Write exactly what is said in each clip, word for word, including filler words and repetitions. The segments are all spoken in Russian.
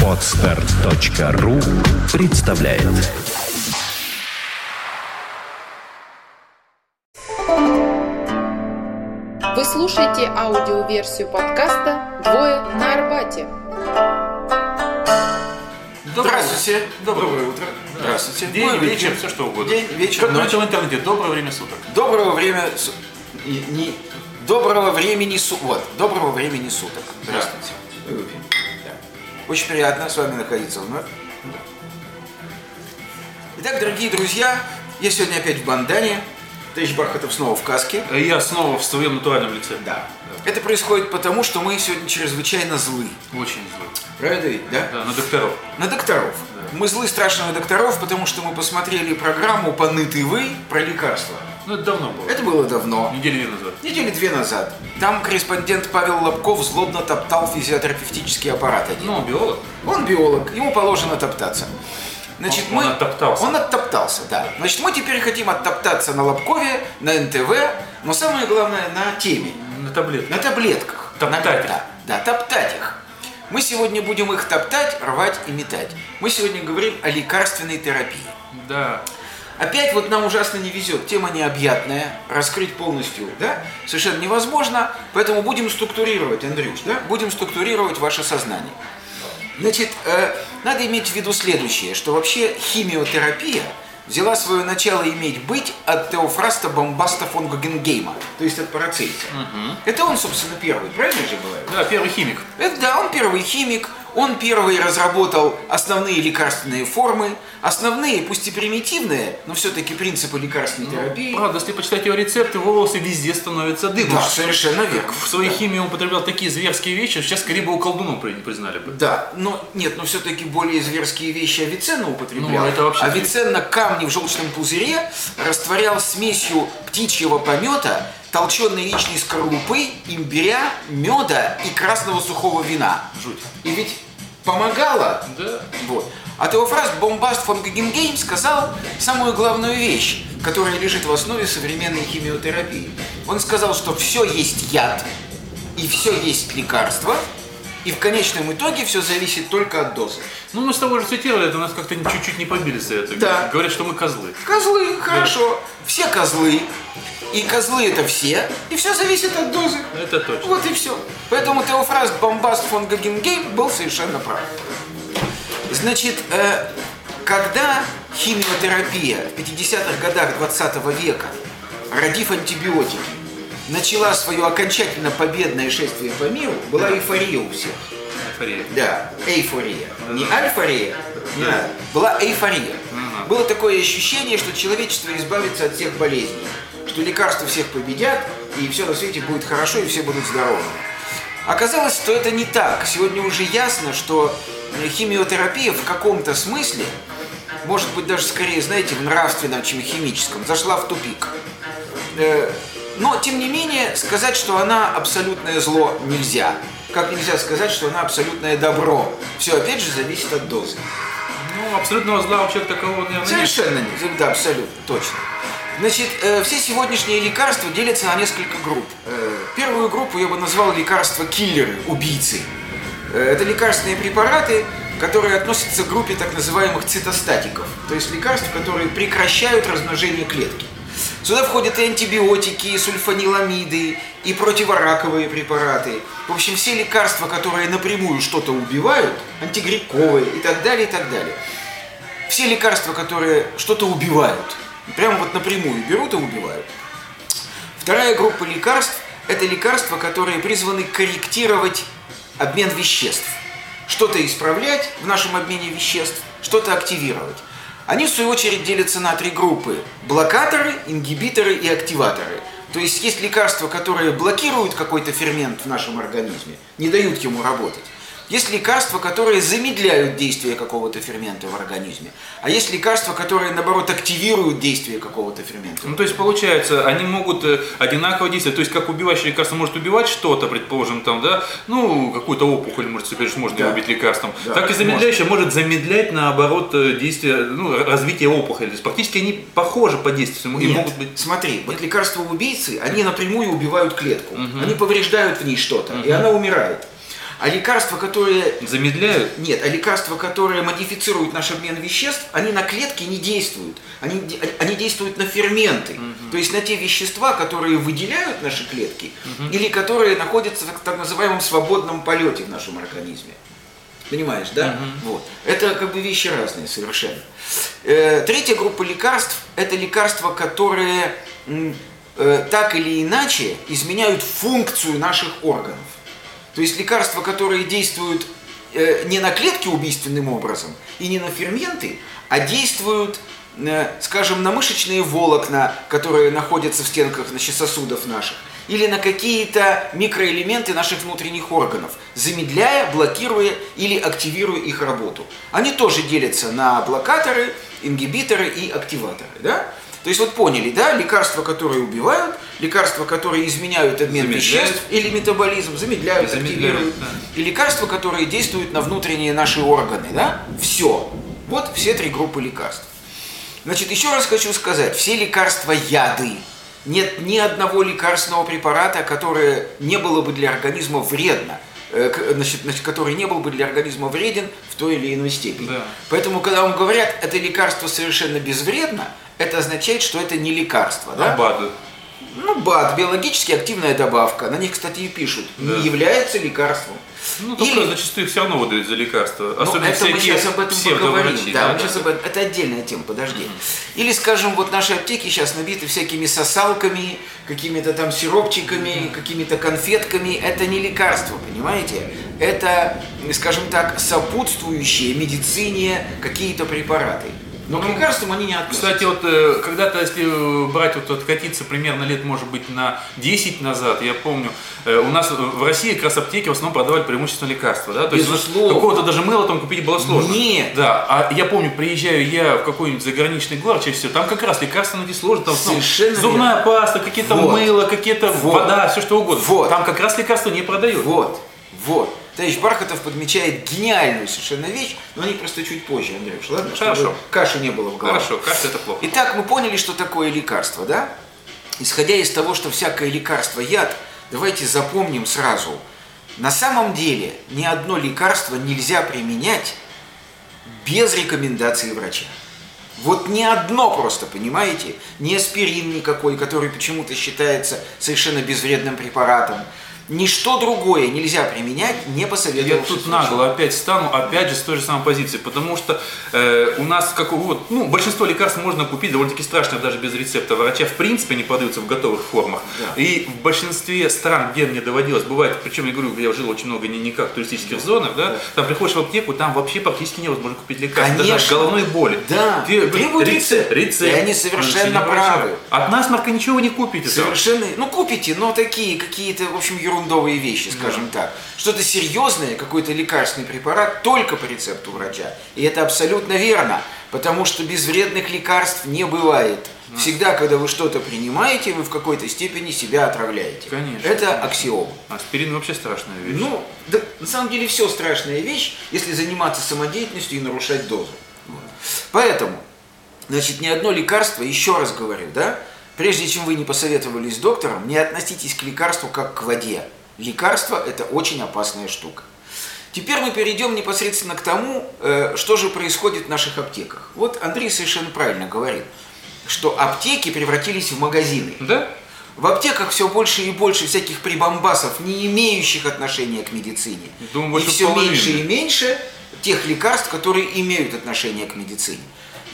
Постперт точка ру представляет. Вы слушаете аудиоверсию подкаста «Двое на Арбате». Здравствуйте. Доброе утро. Здравствуйте. День, День вечер, вечер, все что угодно. День, вечер, как говорится в интернете, доброе время суток. Доброго времени суток. Не... Доброго времени суток. Вот, доброго времени суток. Здравствуйте. Да. Очень приятно с вами находиться вновь. Да. Итак, дорогие друзья, я сегодня опять в бандане. Товарищ Бархатов снова в каске. А я снова в своем натуральном лице. Да. да. Это происходит потому, что мы сегодня чрезвычайно злы. Очень злы. Правильно, ведь, да? Да, на докторов. На докторов. Да. Мы злы страшно на докторов, потому что мы посмотрели программу «По ны ТВ» про лекарства. Ну, это давно было. Это было давно. Недели две назад. Недели две назад. Там корреспондент Павел Лобков злобно топтал физиотерапевтический аппарат один. Ну, он биолог. Он биолог, ему положено топтаться. Значит, он, мы... он оттоптался. Он оттоптался, да. Значит, мы теперь хотим оттоптаться на Лобкове, на эн тэ вэ, но самое главное, на теме. На таблетках. На таблетках. Топтать на... их. Да, да, топтать их. Мы сегодня будем их топтать, рвать и метать. Мы сегодня говорим о лекарственной терапии. Да. Опять вот нам ужасно не везет, тема необъятная, раскрыть полностью, да, совершенно невозможно, поэтому будем структурировать, Андрюш, да, будем структурировать ваше сознание. Значит, э, надо иметь в виду следующее, что вообще химиотерапия взяла свое начало иметь быть от Теофраста Бомбаста фон Гогенгейма, то есть от Парацельса. Угу. Это он, собственно, первый, правильно же говорю? Да, первый химик. Это, да, он первый химик. Он первый разработал основные лекарственные формы, основные, пусть и примитивные, но все-таки принципы лекарственной ну, терапии. Правда, если почитать его рецепты, волосы везде становятся дымом. Да, совершенно верно. В своей да. химии он употреблял такие зверские вещи, сейчас скорее бы у колдуна признали бы. Да, но нет, но все-таки более зверские вещи Авиценна употреблял. Ну, Авиценна камни в желчном пузыре растворял смесью птичьего помета, толченой яичной скорлупы, имбиря, меда и красного сухого вина. Жуть. И ведь помогало. Да. Вот. А Теофраст Бомбаст фон Гогенгейм сказал самую главную вещь, которая лежит в основе современной химиотерапии. Он сказал, что все есть яд, и все есть лекарство, и в конечном итоге все зависит только от дозы. Ну, мы с тобой же цитировали, это у нас как-то чуть-чуть не побили за это. Да. Говорят, что мы козлы. Козлы, хорошо. Да. Все козлы. И козлы это все, и все зависит от дозы. Это точно. Вот и все. Поэтому Теофраст Бомбаст фон Гогенгейм был совершенно прав. Значит, э, когда химиотерапия в пятидесятых годах двадцатого века, родив антибиотики, начала свое окончательно победное шествие по миру, была эйфория у всех. Эйфория. Да, эйфория. Не альфория, не да. а, была эйфория. Угу. Было такое ощущение, что человечество избавится от всех болезней, что лекарства всех победят, и все на свете будет хорошо, и все будут здоровы. Оказалось, что это не так. Сегодня уже ясно, что химиотерапия в каком-то смысле, может быть, даже скорее, знаете, в нравственном, чем в химическом, зашла в тупик. Но, тем не менее, сказать, что она абсолютное зло, нельзя. Как нельзя сказать, что она абсолютное добро. Все, опять же, зависит от дозы. Ну, абсолютного зла вообще такового, наверное, нет. Совершенно нет. Да, абсолютно, точно. Значит, э, все сегодняшние лекарства делятся на несколько групп. Э, первую группу я бы назвал лекарства-киллеры, убийцы. Э, это лекарственные препараты, которые относятся к группе так называемых цитостатиков, то есть лекарств, которые прекращают размножение клетки. Сюда входят и антибиотики, и сульфаниламиды, и противораковые препараты. В общем, все лекарства, которые напрямую что-то убивают, антигрибковые и так далее, и так далее. Все лекарства, которые что-то убивают. Прямо вот напрямую берут и убивают. Вторая группа лекарств – это лекарства, которые призваны корректировать обмен веществ. Что-то исправлять в нашем обмене веществ, что-то активировать. Они, в свою очередь, делятся на три группы – блокаторы, ингибиторы и активаторы. То есть есть лекарства, которые блокируют какой-то фермент в нашем организме, не дают ему работать. Есть лекарства, которые замедляют действие какого-то фермента в организме. А есть лекарства, которые, наоборот, активируют действие какого-то фермента. Ну, то есть, получается, они могут одинаково действовать. То есть, как убивающее лекарство может убивать что-то, предположим, там, да, ну, какую-то опухоль, может, теперь же можно да. убить лекарством. Да, так и замедляющее может. может замедлять, наоборот, действие, ну, развитие опухоли. То есть, практически они похожи по действию. Нет, могут быть... смотри, вот лекарства-убийцы, они напрямую убивают клетку. Угу. Они повреждают в ней что-то, угу. и она умирает. А лекарства, которые... Замедляют? Нет, а лекарства, которые модифицируют наш обмен веществ, они на клетки не действуют. Они, они действуют на ферменты. Угу. То есть на те вещества, которые выделяют наши клетки, угу. или которые находятся в так называемом свободном полете в нашем организме. Понимаешь, да? Угу. Вот. Это как бы вещи разные совершенно. Э, третья группа лекарств – это лекарства, которые э, так или иначе изменяют функцию наших органов. То есть лекарства, которые действуют э, не на клетки убийственным образом и не на ферменты, а действуют, э, скажем, на мышечные волокна, которые находятся в стенках, значит, сосудов наших, или на какие-то микроэлементы наших внутренних органов, замедляя, блокируя или активируя их работу. Они тоже делятся на блокаторы, ингибиторы и активаторы, да? То есть вот поняли, да, лекарства, которые убивают, лекарства, которые изменяют обмен замедляют. веществ или метаболизм, замедляют, замедляют активируют, да. и лекарства, которые действуют на внутренние наши органы, да, все. Вот все три группы лекарств. Значит, еще раз хочу сказать, все лекарства яды. Нет ни одного лекарственного препарата, которое не было бы для организма вредно. Значит, который не был бы для организма вреден в той или иной степени. Да. Поэтому, когда вам говорят, это лекарство совершенно безвредно, это означает, что это не лекарство. Да? БАДы. Ну, БАД, биологически активная добавка. На них, кстати, и пишут. Да. Не является лекарством. Ну, только или... зачастую их все равно выдают за лекарство. Особенно это все мы сейчас об этом поговорим. Врачи, да, да, да. Об... Это отдельная тема, подожди. Mm-hmm. Или, скажем, вот наши аптеки сейчас набиты всякими сосалками, какими-то там сиропчиками, mm-hmm. какими-то конфетками. Это не лекарство, понимаете? Это, скажем так, сопутствующие медицине какие-то препараты. Но к лекарствам они не относятся. Кстати, вот когда-то, если брать, вот откатиться примерно лет, может быть, на десять назад, я помню, у нас в России как раз аптеки в основном продавали преимущественно лекарства. Да? То Безусловно. есть какого-то даже мыла там купить было сложно. Нет. Да. А я помню, приезжаю я в какой-нибудь заграничный город, чаще всего, там как раз лекарства найти сложно. Там Совершенно зубная нет. паста, какие-то вот. мыло, какие-то вот. вода, все что угодно. Вот. Там как раз лекарства не продают. Вот. Вот. Товарищ Бархатов подмечает гениальную совершенно вещь, но они просто чуть позже, Андрюш, ладно? Хорошо. Каши не было в голове. Хорошо, каша это плохо. Итак, мы поняли, что такое лекарство, да? Исходя из того, что всякое лекарство яд, давайте запомним сразу. На самом деле, ни одно лекарство нельзя применять без рекомендации врача. Вот ни одно просто, понимаете? Ни аспирин никакой, который почему-то считается совершенно безвредным препаратом. Ничто другое нельзя применять, не посоветовавшись. Я тут нагло опять стану, опять же с той же самой позиции, потому что э, у нас как, вот, ну, большинство лекарств можно купить довольно-таки страшных даже без рецепта врача, в принципе они подаются в готовых формах. Да. И в большинстве стран, где мне доводилось, бывает, причем я говорю, я жил очень много не никак в туристических да. зонах, да, да. там приходишь в аптеку, там вообще практически невозможно купить лекарства, даже от головной боли. Да, Ты, требуют рецепт, рецепт. И они совершенно правы. От насморка ничего не купите. Совершенно, там. ну купите, но такие какие-то, в общем, ерундовые. Фундовые вещи, скажем да. так. Что-то серьезное, какой-то лекарственный препарат только по рецепту врача. И это абсолютно верно, потому что безвредных лекарств не бывает. Да. Всегда, когда вы что-то принимаете, вы в какой-то степени себя отравляете. Конечно. Это аксиома. Аспирин вообще страшная вещь. Ну, да, на самом деле все страшная вещь, если заниматься самодеятельностью и нарушать дозу. Вот. Поэтому, значит, ни одно лекарство, еще раз говорю, да, прежде чем вы не посоветовались с доктором, не относитесь к лекарству как к воде. Лекарство – это очень опасная штука. Теперь мы перейдем непосредственно к тому, что же происходит в наших аптеках. Вот Андрей совершенно правильно говорит, что аптеки превратились в магазины. Да? В аптеках все больше и больше всяких прибамбасов, не имеющих отношения к медицине. Думаю, и все половины. меньше и меньше тех лекарств, которые имеют отношение к медицине.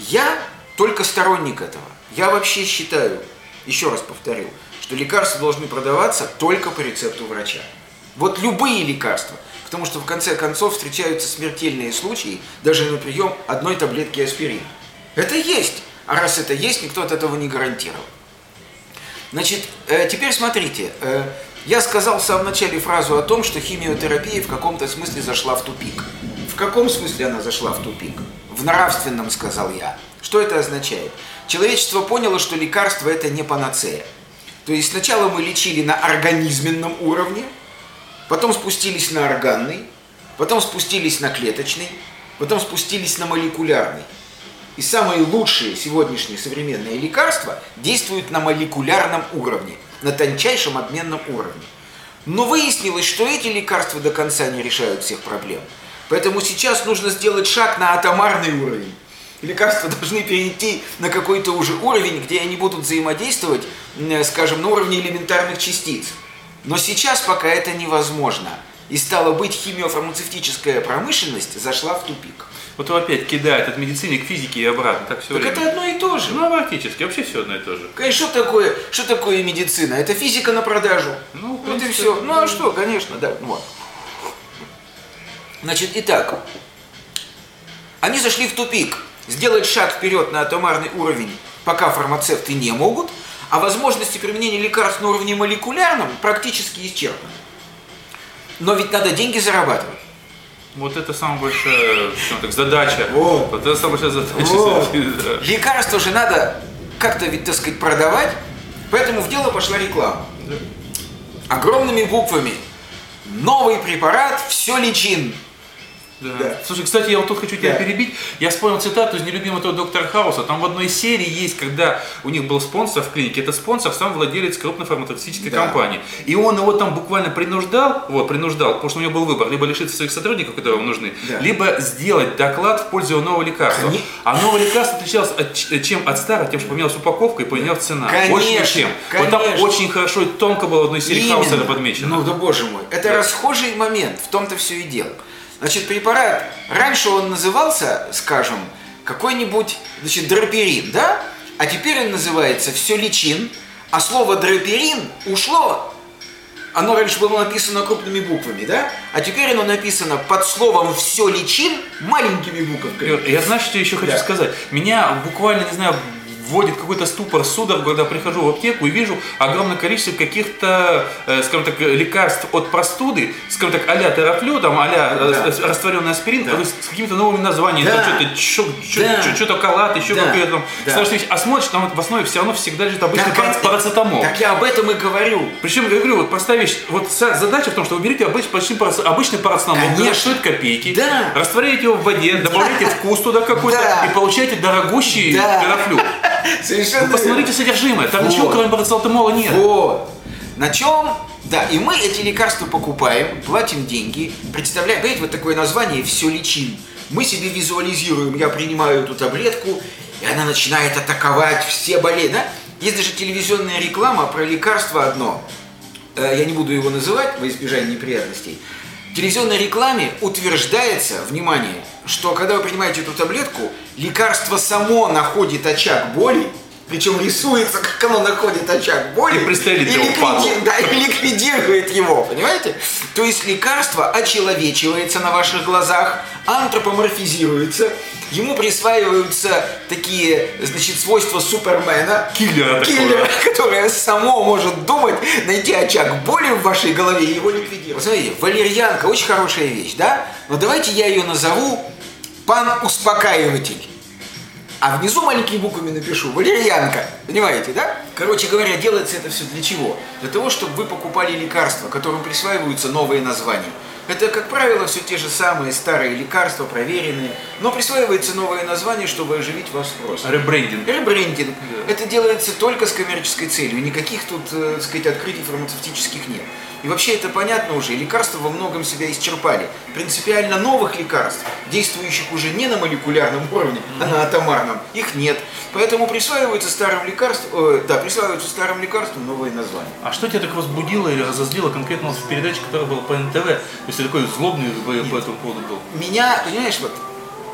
Я только сторонник этого. Я вообще считаю... Еще раз повторю, что лекарства должны продаваться только по рецепту врача. Вот любые лекарства, потому что в конце концов встречаются смертельные случаи даже на прием одной таблетки аспирина. Это есть, а раз это есть, никто от этого не гарантировал. Значит, теперь смотрите, я сказал в самом начале фразу о том, что химиотерапия в каком-то смысле зашла в тупик. В каком смысле она зашла в тупик? В нравственном, сказал я. Что это означает? Человечество поняло, что лекарство – это не панацея. То есть сначала мы лечили на организменном уровне, потом спустились на органный, потом спустились на клеточный, потом спустились на молекулярный. И самые лучшие сегодняшние современные лекарства действуют на молекулярном уровне, на тончайшем обменном уровне. Но выяснилось, что эти лекарства до конца не решают всех проблем. Поэтому сейчас нужно сделать шаг на атомарный уровень. Лекарства должны перейти на какой-то уже уровень, где они будут взаимодействовать, скажем, на уровне элементарных частиц. Но сейчас пока это невозможно. И стало быть, химиофармацевтическая промышленность зашла в тупик. Вот его опять кидает от медицины к физике и обратно. Так, все так время. Это одно и то же. Ну, практически. Вообще все одно и то же. Конечно, что такое, что такое медицина? Это физика на продажу. Ну, вот и все. Ну, а что, конечно, да. Вот. Значит, итак. Они зашли в тупик. Сделать шаг вперед на атомарный уровень пока фармацевты не могут, а возможности применения лекарств на уровне молекулярном практически исчерпаны. Но ведь надо деньги зарабатывать. Вот это самая большая так, задача. О, вот это самая большая задача. Лекарства же надо как-то, ведь, так сказать, продавать, поэтому в дело пошла реклама. Да. Огромными буквами. Новый препарат, все личин. Да. Да. Слушай, кстати, я вот тут хочу тебя да. перебить. Я вспомнил цитату из нелюбимого этого доктора Хауса. Там в одной серии есть, когда у них был спонсор в клинике. Это спонсор, сам владелец крупной фармацевтической да. компании. И он его там буквально принуждал, вот, принуждал, потому что у него был выбор, либо лишиться своих сотрудников, которые вам нужны, да. либо сделать доклад в пользу нового лекарства. Они... А новое лекарство отличалось от, чем от старого, тем, что поменялась упаковка и поменялась цена. Конечно, больше чем. Вот там очень хорошо и тонко было в одной серии Именно. Хауса это подмечено. Ну да, боже мой. Это да. расхожий момент, в том-то все и дело. Значит, препарат, раньше он назывался, скажем, какой-нибудь, значит, драперин, да? А теперь он называется все личин, а слово драперин ушло, оно раньше было написано крупными буквами, да? А теперь оно написано под словом все личин маленькими буквами. Я знаю, что я еще да. хочу сказать. Меня буквально, не знаю, вводит какой-то ступор, судорог, когда прихожу в аптеку и вижу огромное количество каких-то, э, скажем так, лекарств от простуды, скажем так, а-ля Терафлю, там, а-ля да. растворенный аспирин, да. то есть, с какими-то новыми названиями, да. что-то чок, да. что-то колат, еще да. какое-то там, да. страшная вещь. А смотришь, там в основе все равно всегда лежит обычный так, парацетамол. Так я об этом и говорю. Причем, я говорю, вот простая вещь, вот задача в том, что вы берете обычный, обычный парацетамол, который стоит копейки, да. растворяете его в воде, добавляете да. вкус туда какой-то да. и получаете дорогущий да. Терафлю. Совершенно. Вы посмотрите содержимое, там вот. Ничего кроме парацетамола нет. Вот. На чем? Да, и мы эти лекарства покупаем, платим деньги, представляем, видите, вот такое название «Все лечим». Мы себе визуализируем, я принимаю эту таблетку, и она начинает атаковать все болезни. Да? Есть даже телевизионная реклама про лекарство одно. Я не буду его называть во избежание неприятностей. В телевизионной рекламе утверждается, внимание, что когда вы принимаете эту таблетку, лекарство само находит очаг боли, причем рисуется, как оно находит очаг боли, и, представит и, его ликвиди... да, и ликвидирует его, понимаете? То есть лекарство очеловечивается на ваших глазах, антропоморфизируется, ему присваиваются такие, значит, свойства Супермена, киллера, киллера которое само может думать, найти очаг боли в вашей голове и его ликвидировать. Смотрите, валерьянка, очень хорошая вещь, да? Но давайте я ее назову пан-успокаиватель. А внизу маленькими буквами напишу «Валерьянка». Понимаете, да? Короче говоря, делается это все для чего? Для того, чтобы вы покупали лекарства, которым присваиваются новые названия. Это, как правило, все те же самые старые лекарства, проверенные, но присваивается новое название, чтобы оживить ваш спрос. Ребрендинг. Ребрендинг. Да. Это делается только с коммерческой целью. Никаких тут, так сказать, открытий фармацевтических нет. И вообще это понятно уже, лекарства во многом себя исчерпали. Принципиально новых лекарств, действующих уже не на молекулярном уровне, а на атомарном, их нет. Поэтому присваиваются старым лекарствам, э, да, присваиваются старым лекарствам новые названия. А что тебя так возбудило или разозлило конкретно в передаче, которая была по эн тэ вэ? То есть ты такой злобный Нет. по этому поводу был? Меня, понимаешь, вот,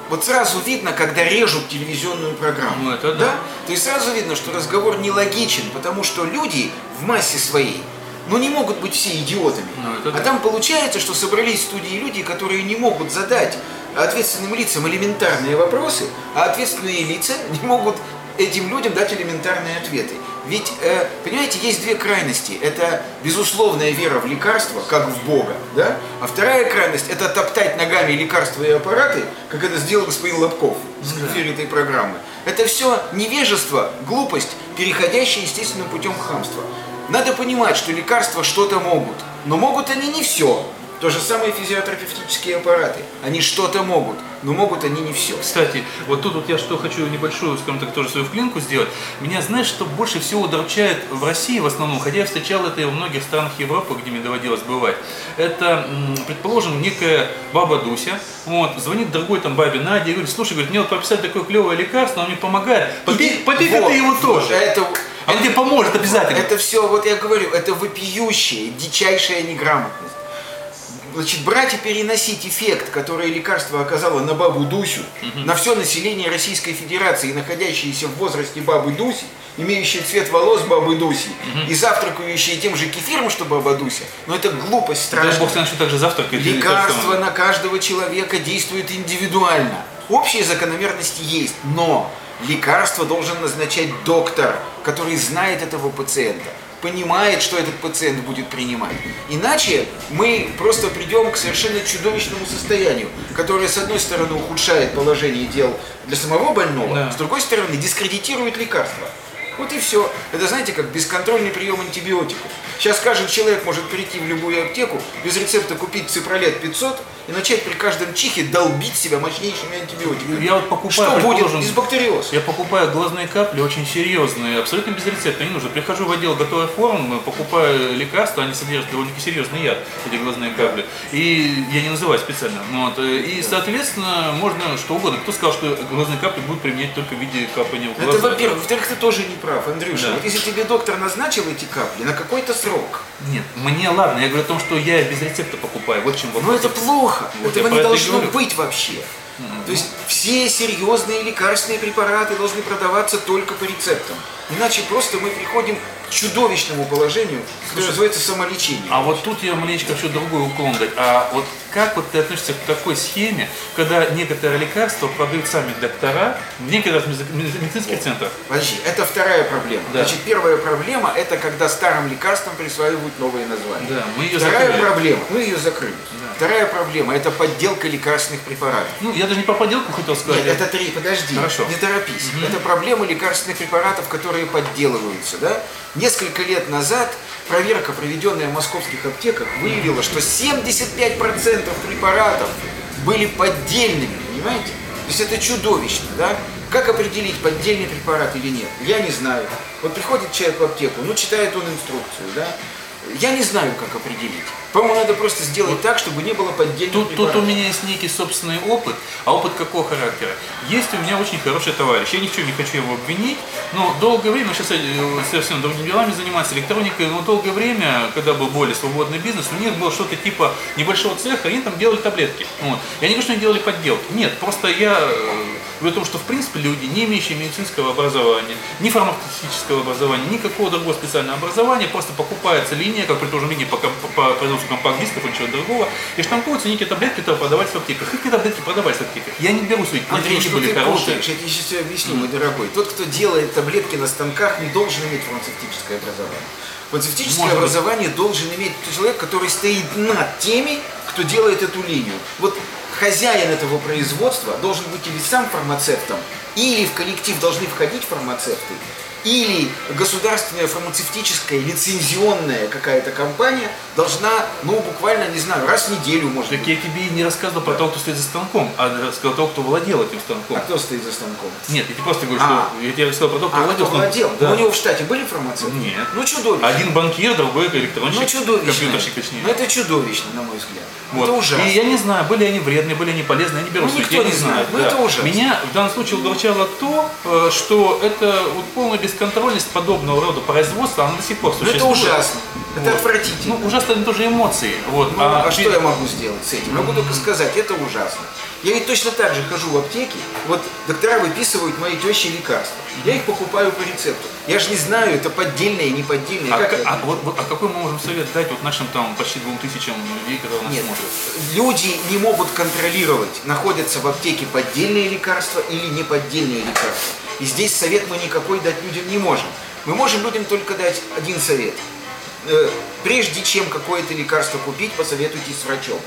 вот сразу видно, когда режут телевизионную программу. Ну, это да. да. То есть сразу видно, что разговор нелогичен, потому что люди в массе своей, но не могут быть все идиотами. Ну, а да. там получается, что собрались в студии люди, которые не могут задать ответственным лицам элементарные вопросы, а ответственные лица не могут этим людям дать элементарные ответы. Ведь, понимаете, есть две крайности. Это безусловная вера в лекарства, как в Бога, да? А вторая крайность – это топтать ногами лекарства и аппараты, как это сделал господин Лобков в эфире этой программы. Это все невежество, глупость, переходящая естественным путем к хамству. Надо понимать, что лекарства что-то могут, но могут они не все. То же самое физиотерапевтические аппараты. Они что-то могут, но могут они не все. Кстати, вот тут вот я что хочу небольшую, скажем так, тоже свою вклинку сделать. Меня, знаешь, что больше всего удручает в России в основном, хотя я встречал это и во многих странах Европы, где мне доводилось бывать. Это, предположим, некая баба Дуся, вот, звонит другой там бабе Наде и говорит: слушай, говорит, мне вот прописать такое клевое лекарство, оно мне помогает. Попей, попей вот, ты его тоже. Вот, это... Оно это, тебе поможет обязательно. Это все, вот я говорю, это вопиющая, дичайшая неграмотность. Значит, брать и переносить эффект, который лекарство оказало на бабу Дусю, угу. на все население Российской Федерации, находящееся в возрасте бабы Дуси, имеющее цвет волос бабы Дуси, угу. и завтракающее тем же кефиром, что баба Дуся, но это глупость страшная. Бог знает, что так же завтракает. Лекарство на каждого человека действует индивидуально. Общие закономерности есть, но лекарство должен назначать доктор, который знает этого пациента, понимает, что этот пациент будет принимать. Иначе мы просто придем к совершенно чудовищному состоянию, которое, с одной стороны, ухудшает положение дел для самого больного, да. с другой стороны, дискредитирует лекарства. Вот и все. Это, знаете, как бесконтрольный прием антибиотиков. Сейчас, скажем, человек может прийти в любую аптеку, без рецепта купить Ципролет пятьсот и начать при каждом чихе долбить себя мощнейшими антибиотиками. Я вот покупаю, что будет? Дисбактериоз. Я покупаю глазные капли, очень серьезные, абсолютно без рецепта, не нужно. Прихожу в отдел «Готовая форма», покупаю лекарства, они содержат довольно серьезный яд, эти глазные капли. И я не называю специально. Вот. И, соответственно, можно что угодно. Кто сказал, что глазные капли будут применять только в виде капания в глаза? Это, во-первых. Во-вторых, ты тоже не прав. Андрюша, да. вот если тебе доктор назначил эти капли на какой-то срок. Нет, мне ладно, я говорю о том, что я без рецепта покупаю, вот чем вопрос. Но это плохо, вот этого не должно быть вообще. Mm-hmm. То есть все серьезные лекарственные препараты должны продаваться только по рецептам. Иначе просто мы приходим к чудовищному положению, которое называется самолечение. А вот тут я маленечко хочу другой уклон дать. А вот как вот ты относишься к такой схеме, когда некоторые лекарства продают сами доктора в некоторых медицинских центрах? Подожди, это вторая проблема. Да. Значит, первая проблема – это когда старым лекарствам присваивают новые названия. Да, мы ее вторая закрыли. Проблема, мы ее закрыли. Да. Вторая проблема – это подделка лекарственных препаратов. Ну, я даже не по подделку хотел сказать. Нет, это три, подожди, Хорошо. не торопись. Угу. Это проблема лекарственных препаратов, которые подделываются. Да? Несколько лет назад проверка, проведенная в московских аптеках, выявила, что семьдесят пять процентов препаратов были поддельными, понимаете? То есть это чудовищно, да? Как определить, поддельный препарат или нет? Я не знаю. Вот приходит человек в аптеку, ну читает он инструкцию, да? Я не знаю, как определить. По-моему, надо просто сделать вот так, чтобы не было поддельных тут, препаратов. Тут у меня есть некий собственный опыт. А опыт какого характера? Есть у меня очень хороший товарищ. Я ничего не хочу его обвинить. Но долгое время, сейчас совсем другими делами занимаюсь, электроникой, но долгое время, когда был более свободный бизнес, у них было что-то типа небольшого цеха, они там делали таблетки. Вот. Я не говорю, что они делали подделки. Нет, просто я говорю о том, что в принципе люди, не имеющие медицинского образования, ни фармацевтического образования, никакого другого специального образования, просто покупается линия, как предположим, линия по, по, по компакт-дисков или чего-то другого, и штампуются некие таблетки, которые продавались в аптеках. Какие таблетки продавались в аптеках? Я не беру судить, Андрей, не были хорошие. Я тебе сейчас объясню, мой дорогой. Тот, кто делает таблетки на станках, не должен иметь фармацевтическое образование. Фармацевтическое Может образование быть. Должен иметь тот человек, который стоит над теми, кто делает эту линию. Вот хозяин этого производства должен быть или сам фармацевтом, или в коллектив должны входить фармацевты, или государственная фармацевтическая лицензионная какая-то компания должна, ну, буквально, не знаю, раз в неделю, может так быть. Я тебе не рассказывал про да. того, кто стоит за станком, а рассказал того, кто владел этим станком. А кто стоит за станком? Нет, я тебе просто говорю, а. что я тебе рассказал про того, кто а, владел. Кто владел? Да. У него в штате были фармацевты? Нет. Ну, чудовищно. Один банкир, другой электронщик, ну, чудовищно. компьютерщик, точнее. Ну, это чудовищно, на мой взгляд. Вот. Это ужасно. И я не знаю, были они вредные, были они полезные, я не беру ну, никто я не знает, но да. это ужасно. Меня в данном случае угорчало то, что это вот полный беспорядок. Бесконтрольность подобного рода производства, она до сих пор существует. Но это ужасно, вот. это отвратительно. Ну, ужасно это тоже эмоции. Вот. Ну, а а перед... что я могу сделать с этим? Я могу только сказать, это ужасно. Я ведь точно так же хожу в аптеке, вот доктора выписывают моей теще лекарства. Я их покупаю по рецепту. Я же не знаю, это поддельное и не поддельное. А, как а, а, вот, вот, а какой мы можем совет дать вот нашим там почти двум тысячам людей, которые нас Нет, смотрят? Люди не могут контролировать, находятся в аптеке поддельные лекарства или неподдельные лекарства. И здесь совет мы никакой дать людям не можем. Мы можем людям только дать один совет. Прежде чем какое-то лекарство купить, посоветуйтесь с врачом.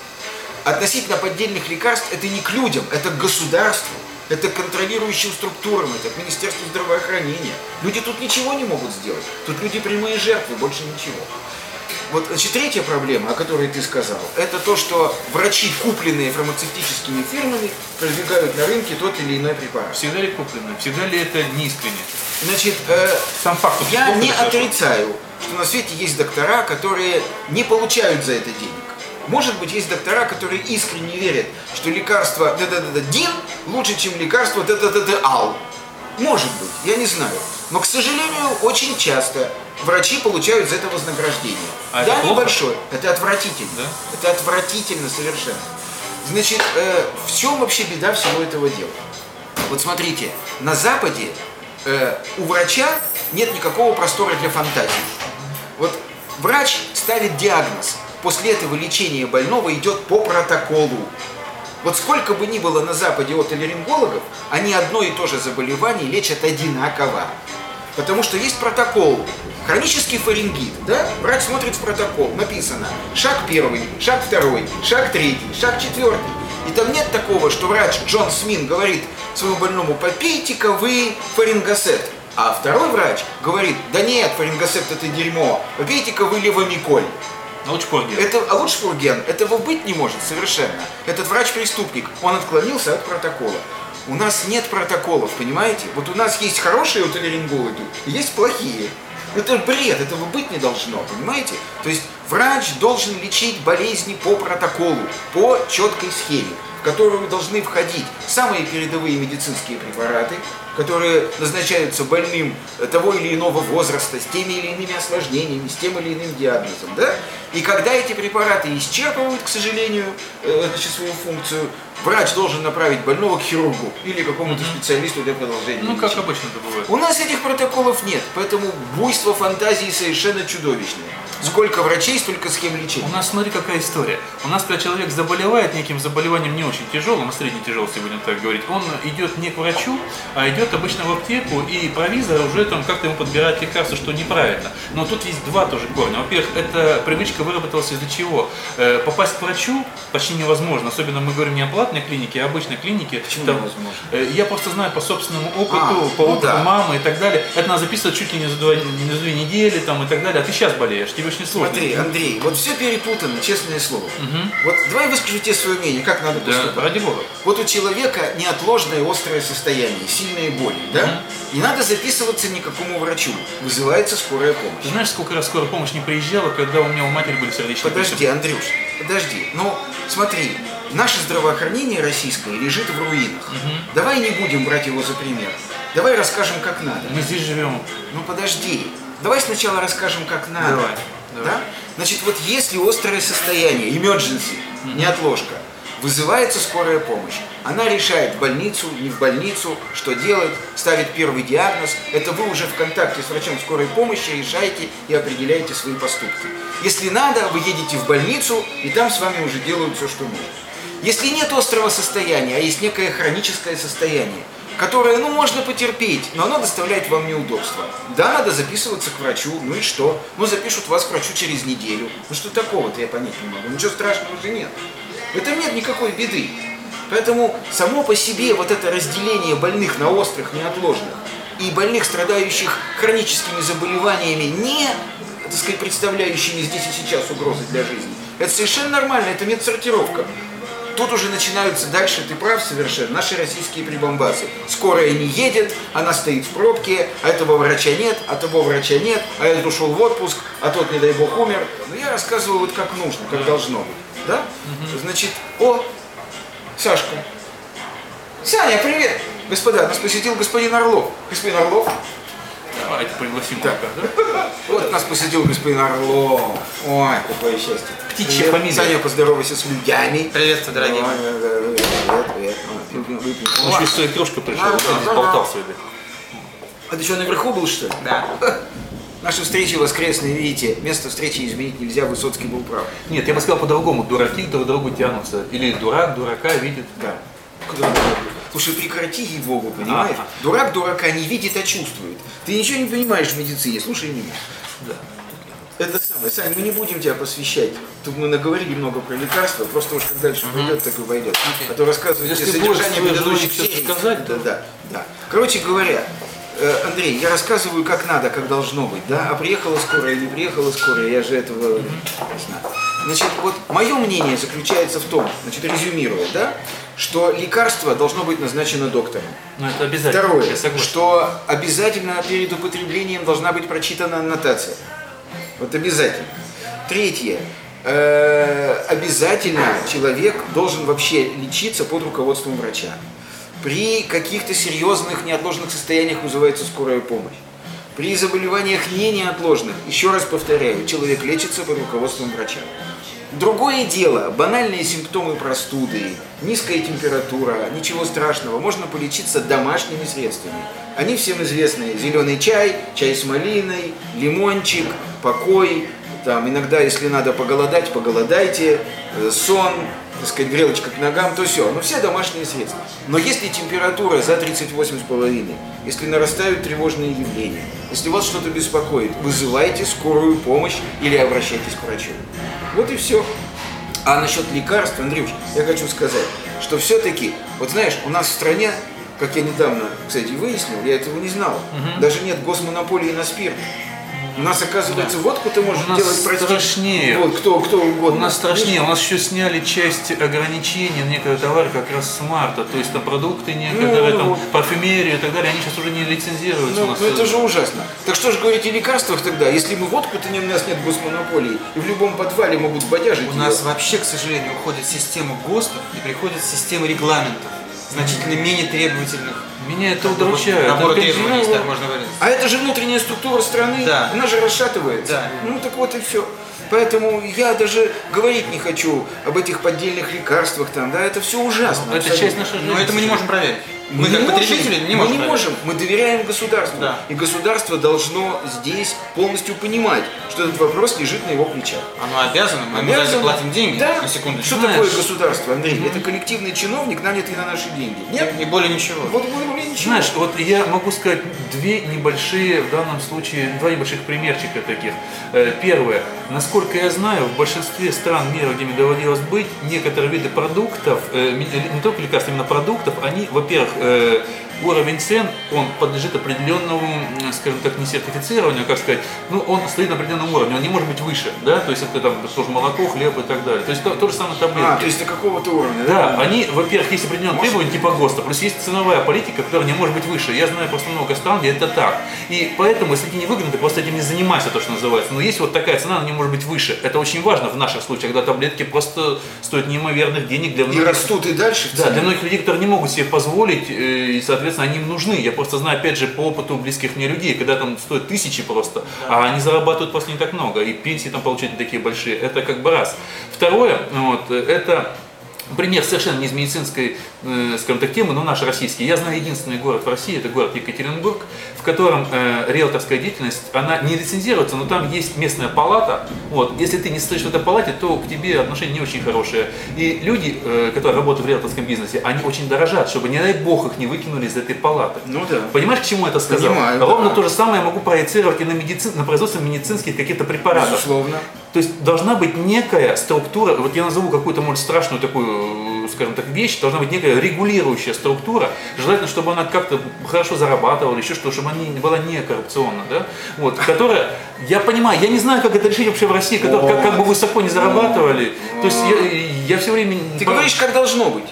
Относительно поддельных лекарств это не к людям, это к государству, это к контролирующим структурам, это к Министерству здравоохранения. Люди тут ничего не могут сделать, тут люди прямые жертвы, больше ничего. Вот, значит, третья проблема, о которой ты сказал, это то, что врачи, купленные фармацевтическими фирмами, продвигают на рынке тот или иной препарат. Всегда ли купленные? Всегда ли это не искренне? Значит, э, сам факт, я не отрицаю, что на свете есть доктора, которые не получают за это денег. Может быть, есть доктора, которые искренне верят, что лекарство д-д-д-д-дин лучше, чем лекарство д-д-д-д-ал. Может быть, я не знаю. Но, к сожалению, очень часто врачи получают за это вознаграждение. А да, это небольшое. Это отвратительно. Да? Это отвратительно совершенно. Значит, э, в чем вообще беда всего этого дела? Вот смотрите, на Западе э, у врача нет никакого простора для фантазии. Вот врач ставит диагноз. После этого лечение больного идет по протоколу. Вот сколько бы ни было на Западе отоларингологов, они одно и то же заболевание лечат одинаково. Потому что есть протокол. Хронический фарингит, да? Врач смотрит в протокол, написано шаг первый, шаг второй, шаг третий, шаг четвертый. И там нет такого, что врач Джон Смин говорит своему больному: попейте-ка вы фарингосепт. А второй врач говорит: да нет, фарингосепт это дерьмо, попейте-ка вы левомиколь. Алучфурген. Это Алучфурген. Этого быть не может совершенно. Этот врач-преступник, он отклонился от протокола. У нас нет протоколов, понимаете? Вот у нас есть хорошие отоларингологи, есть плохие. Это бред, этого быть не должно, понимаете? То есть врач должен лечить болезни по протоколу, по четкой схеме, в которую должны входить самые передовые медицинские препараты, которые назначаются больным того или иного возраста, с теми или иными осложнениями, с тем или иным диагнозом, да? И когда эти препараты исчерпывают, к сожалению, э, значит, свою функцию, врач должен направить больного к хирургу или какому-то mm-hmm. специалисту для продолжения Ну, лечения. Как обычно это бывает. У нас этих протоколов нет, поэтому буйство фантазии совершенно чудовищное. Сколько врачей, столько схем лечения. У нас, смотри, какая история. У нас, когда человек заболевает неким заболеванием не очень тяжелым, средне тяжелым, если будем так говорить, он идет не к врачу, а идет обычно в аптеку, и провизор уже там как-то ему подбирает лекарства, что неправильно. Но тут есть два тоже корня. Во-первых, эта привычка выработалась из-за чего? Попасть к врачу почти невозможно. Особенно мы говорим не о платной клинике, а обычной клинике. Почему там невозможно? Я просто знаю по собственному опыту, а, по опыту да. мамы и так далее. Это надо записывать чуть ли не за две, не за две недели там, и так далее. А ты сейчас болеешь, тебе очень сложно. Смотри, Андрей, вот все перепутано, честное слово. Угу. Вот давай выскажу тебе свое мнение, как надо поступать. Да, ради бога. Вот у человека неотложное острое состояние, сильные боли, да? Не надо записываться никакому врачу. Вызывается скорая помощь. Ты знаешь, сколько раз скорая помощь не приезжала, когда у меня у матери были сердечные приступы? Подожди, Андрюш, подожди. Ну, смотри, наше здравоохранение российское лежит в руинах. Угу. Давай не будем брать его за пример. Давай расскажем, как надо. Мы здесь живем. Ну, подожди. Давай сначала расскажем, как надо. Давай. Да? Давай. Значит, вот если острое состояние, emergency, угу. неотложка, вызывается скорая помощь. Она решает в больницу, не в больницу, что делать, ставит первый диагноз. Это вы уже в контакте с врачом скорой помощи решаете и определяете свои поступки. Если надо, вы едете в больницу, и там с вами уже делают все, что нужно. Если нет острого состояния, а есть некое хроническое состояние, которое, ну, можно потерпеть, но оно доставляет вам неудобства. Да, надо записываться к врачу, ну и что? Ну, запишут вас к врачу через неделю. Ну, что такого-то я понять не могу, ничего страшного же нет. В этом нет никакой беды. Поэтому само по себе вот это разделение больных на острых, неотложных и больных, страдающих хроническими заболеваниями, не, так сказать, представляющими здесь и сейчас угрозы для жизни, это совершенно нормально, это медсортировка. Тут уже начинаются, дальше ты прав совершенно, наши российские прибамбасы. Скорая не едет, она стоит в пробке, а этого врача нет, а того врача нет, а этот ушел в отпуск, а тот, не дай бог, умер. Но я рассказываю вот как нужно, как должно быть. Да? Угу. Значит, о, Сашка. Саня, привет! Господа, нас посетил господин Орлов. Господин Орлов. Давайте пригласим его. Да? Вот нас посетил господин Орлов. Ой, какое счастье. Птичья фамилия. Саня, поздоровайся с людьми. Приветствую, дорогие. Привет, привет. Он еще с своей кружкой пришел, он здесь болтался. А ты что, наверху был, что ли? Да. Наши встречи воскресные, видите, место встречи изменить нельзя, Высоцкий был прав. Нет, я бы сказал по-другому, дураки друг к другу тянутся. Или дурак дурака видит. Да. Слушай, прекрати его, понимаешь? А-а-а. Дурак дурака не видит, а чувствует. Ты ничего не понимаешь в медицине, слушай меня. Да. Это самое, Сань, мы не будем тебя посвящать. Тут мы наговорили много про лекарства, просто уж как дальше пойдет, mm-hmm. так и войдет. Okay. А то рассказывайте содержание предыдущих серий. Сказать, да, да, да. Короче говоря, Андрей, я рассказываю, как надо, как должно быть, да? А приехала скорая, не приехала скорая, я же этого не знаю. Значит, вот мое мнение заключается в том, значит, резюмируя, да, что лекарство должно быть назначено доктором. Ну, это обязательно. Второе, что обязательно перед употреблением должна быть прочитана аннотация. Вот обязательно. Третье. Э-э- обязательно человек должен вообще лечиться под руководством врача. При каких-то серьезных неотложных состояниях вызывается скорая помощь. При заболеваниях не неотложных, еще раз повторяю, человек лечится под руководством врача. Другое дело, банальные симптомы простуды, низкая температура, ничего страшного, можно полечиться домашними средствами. Они всем известны: зеленый чай, чай с малиной, лимончик, покой, там, иногда, если надо поголодать, поголодайте, сон, так сказать, грелочка к ногам, то все. Но все домашние средства. Но если температура за тридцать восемь с половиной, если нарастают тревожные явления, если вас что-то беспокоит, вызывайте скорую помощь или обращайтесь к врачу. Вот и все. А насчет лекарств, Андрюш, я хочу сказать, что все-таки, вот знаешь, у нас в стране, как я недавно, кстати, выяснил, я этого не знал, угу. даже нет госмонополии на спирт. У нас, оказывается, да. водку ты можешь делать простейшее. Вот, кто, кто угодно. У нас страшнее. У нас еще сняли часть ограничений на некоторые товары как раз с марта. То есть там продукты некоторые, ну, там, парфюмерию и так далее, они сейчас уже не лицензируются. Ну, у нас ну это же ужасно. Так что же говорить о лекарствах тогда? Если мы водку, то у нас нет госмонополии. И в любом подвале могут бодяжить. У ее. Нас вообще, к сожалению, уходит система ГОСТов и приходит система регламентов, значительно менее требовательных. Меня это удручает. Набор требований, так можно говорить. А это же внутренняя структура страны, да. она же расшатывается. Да. Ну так вот и все. Поэтому я даже говорить не хочу об этих поддельных лекарствах, там, да, это все ужасно. Ну, это часть нашей жизни. Но это мы не можем проверить. Мы, мы как не потребители можем, не можем. Мы не можем. Мы доверяем государству. Да. И государство должно здесь полностью понимать, что этот вопрос лежит на его плечах. Оно обязано, мы обязаны. Обязаны. Платим деньги, да? на секунду. Что Знаешь? такое государство, Андрей? Mm-hmm. Это коллективный чиновник, нанятый на наши деньги. Нет? И более ничего. Вот более ничего. Знаешь, вот я могу сказать две небольшие, в данном случае, два небольших примерчика таких. Первое. Насколько я знаю, в большинстве стран мира, где мне доводилось быть, некоторые виды продуктов, не только лекарств, именно продуктов, они, во-первых, уровень цен, он подлежит определенному, скажем так, не сертифицированию, как сказать, ну, он стоит на определенном уровне, он не может быть выше, да, то есть это там тоже молоко, хлеб и так далее, то есть то, то же самое таблетки. А, то есть до какого-то уровня, да? Да, они, во-первых, есть определенные требования типа ГОСТа, плюс есть ценовая политика, которая не может быть выше, я знаю просто много стран, где это так, и поэтому, если ты не выгодно, ты просто этим не занимайся, то, что называется, но есть вот такая цена, она не может быть выше, это очень важно в наших случаях, когда таблетки просто стоят неимоверных денег для многих. И растут и дальше в цене. Да, для многих людей, которые не могут себе позволить, и, соответственно, они им нужны. Я просто знаю, опять же, по опыту близких мне людей, когда там стоят тысячи просто, да. а они зарабатывают просто не так много, и пенсии там получают не такие большие. Это как бы раз. Второе, вот, это пример совершенно не из медицинской, э, скажем так, темы, но наш российский. Я знаю единственный город в России, это город Екатеринбург, в котором э, риэлторская деятельность, она не лицензируется, но там есть местная палата. Вот. Если ты не стоишь в этой палате, то к тебе отношения не очень хорошие. И люди, э, которые работают в риэлторском бизнесе, они очень дорожат, чтобы, не дай бог, их не выкинули из этой палаты. Ну да. Понимаешь, к чему это сказал? Понимаю. Ровно да. то же самое я могу проецировать и на, медици... на производство медицинских каких-то препаратов. Безусловно. То есть должна быть некая структура, вот я назову какую-то, может, страшную такую, скажем так, вещь, должна быть некая регулирующая структура, желательно, чтобы она как-то хорошо зарабатывала, еще что-то, чтобы она не, была не коррупционна, да, вот, которая, я понимаю, я не знаю, как это решить вообще в России, которая, как, как бы высоко не зарабатывали, то есть я, я все время… Ты говоришь, как должно быть.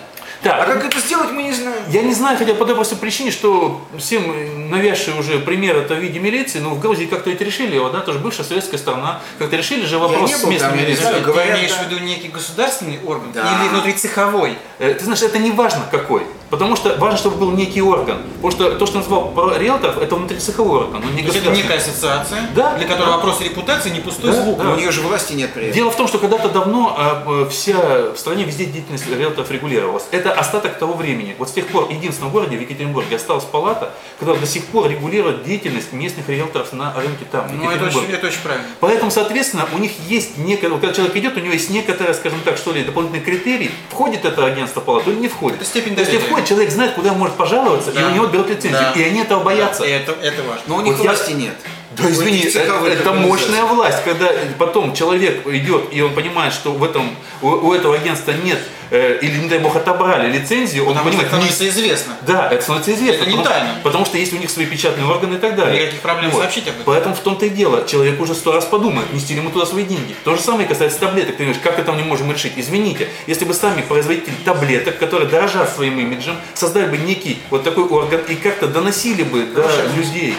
Да. А как это сделать, мы не знаем. Я не знаю, хотя по той простой причине, что всем навязший уже пример это в виде милиции, но в Грузии как-то это решили, вот, да, тоже бывшая советская страна, как-то решили же вопрос с местной милицией. Ты имеешь в виду некий государственный орган да. или внутрицеховой? Ты знаешь, это не важно какой. Потому что важно, чтобы был некий орган. Потому что то, что назвал риэлторов, это внутрицеховой орган. Не то есть это некая ассоциация, да? для которой да. вопрос репутации не пустой да? звук. Да. У нее же власти нет при этом. Дело в том, что когда-то давно вся в стране везде деятельность риэлторов регулировалась. Это остаток того времени. Вот с тех пор в единственном городе, в Екатеринбурге, осталась палата, которая до сих пор регулирует деятельность местных риэлторов на рынке там. Ну, это очень, это очень правильно. Поэтому, соответственно, у них есть некое, когда человек идет, у него есть некоторые, скажем так, что ли, дополнительные критерии, входит это агентство в палату или не входит. Это степень доверия. Человек знает, куда он может пожаловаться, да. и у него берут лицензию. Да. И они этого боятся. Да. И это, это важно. Но у них вот власти я... нет. Да извини, это, это мощная власть, когда потом человек идет и он понимает, что в этом, у, у этого агентства нет, э, или, не дай бог, отобрали лицензию, он понимает, это становится известно. Да, это становится известно. Это не потому, тайна. Потому что есть у них свои печатные органы и так далее. Никаких проблем вот. Сообщить об этом. Поэтому в том-то и дело, человек уже сто раз подумает, нести ли мы туда свои деньги. То же самое касается таблеток. Ты говоришь, как это мы не можем решить? Извините, если бы сами производители таблеток, которые дорожат своим имиджем, создали бы некий вот такой орган и как-то доносили бы до людей.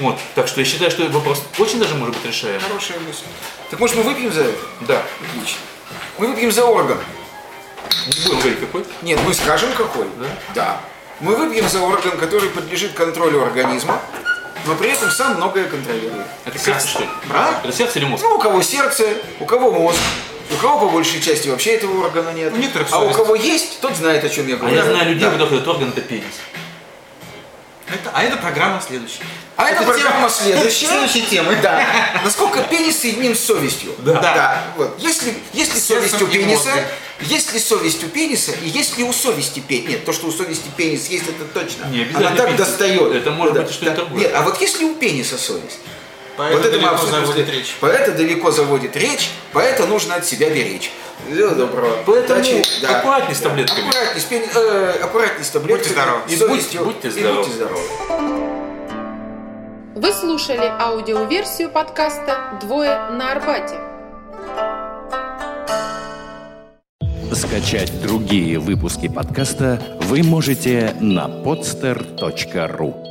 Вот. Так что я считаю, что вопрос очень даже может быть решаем. Хорошая мысль. Так может мы выпьем за это? Да. Отлично. Мы выпьем за орган. Не будем говорить какой? Нет, мы скажем какой. Да? Да. Мы выпьем за орган, который подлежит контролю организма, но при этом сам многое контролирует. Это сердце, что ли? А? Это сердце или мозг? Ну, у кого сердце, у кого мозг. У кого по большей части вообще этого органа нет. У некоторых совесть. А у кого есть, тот знает, о чем я говорю. А я знаю людей, да. У которых этот орган – это пенис. Это, а это программа следующая. А это, это программа тема, следующая. Следующей темы. Да. Насколько пенис соединен с совестью. Да. Да. Да. Вот. Если, если совесть у пениса, есть ли совесть у пениса, и есть ли у совести пенис. Нет, то, что у совести пенис есть, это точно. Не обязательно. Она так пенис достает. Это может да, быть что-то да, такое. Нет, а вот если у пениса совесть. Поэта вот это далеко заводит речь. Поэта далеко заводит речь, поэта нужно от себя беречь. Всего доброго. Поэтому да, аккуратней с таблетками. Аккуратней с, пени... э, аккуратней с таблетками. Будьте здоровы. И будь, будьте здоровы. И будьте здоровы. Вы слушали аудиоверсию подкаста «Двое на Арбате». Скачать другие выпуски подкаста вы можете на подстер точка ру.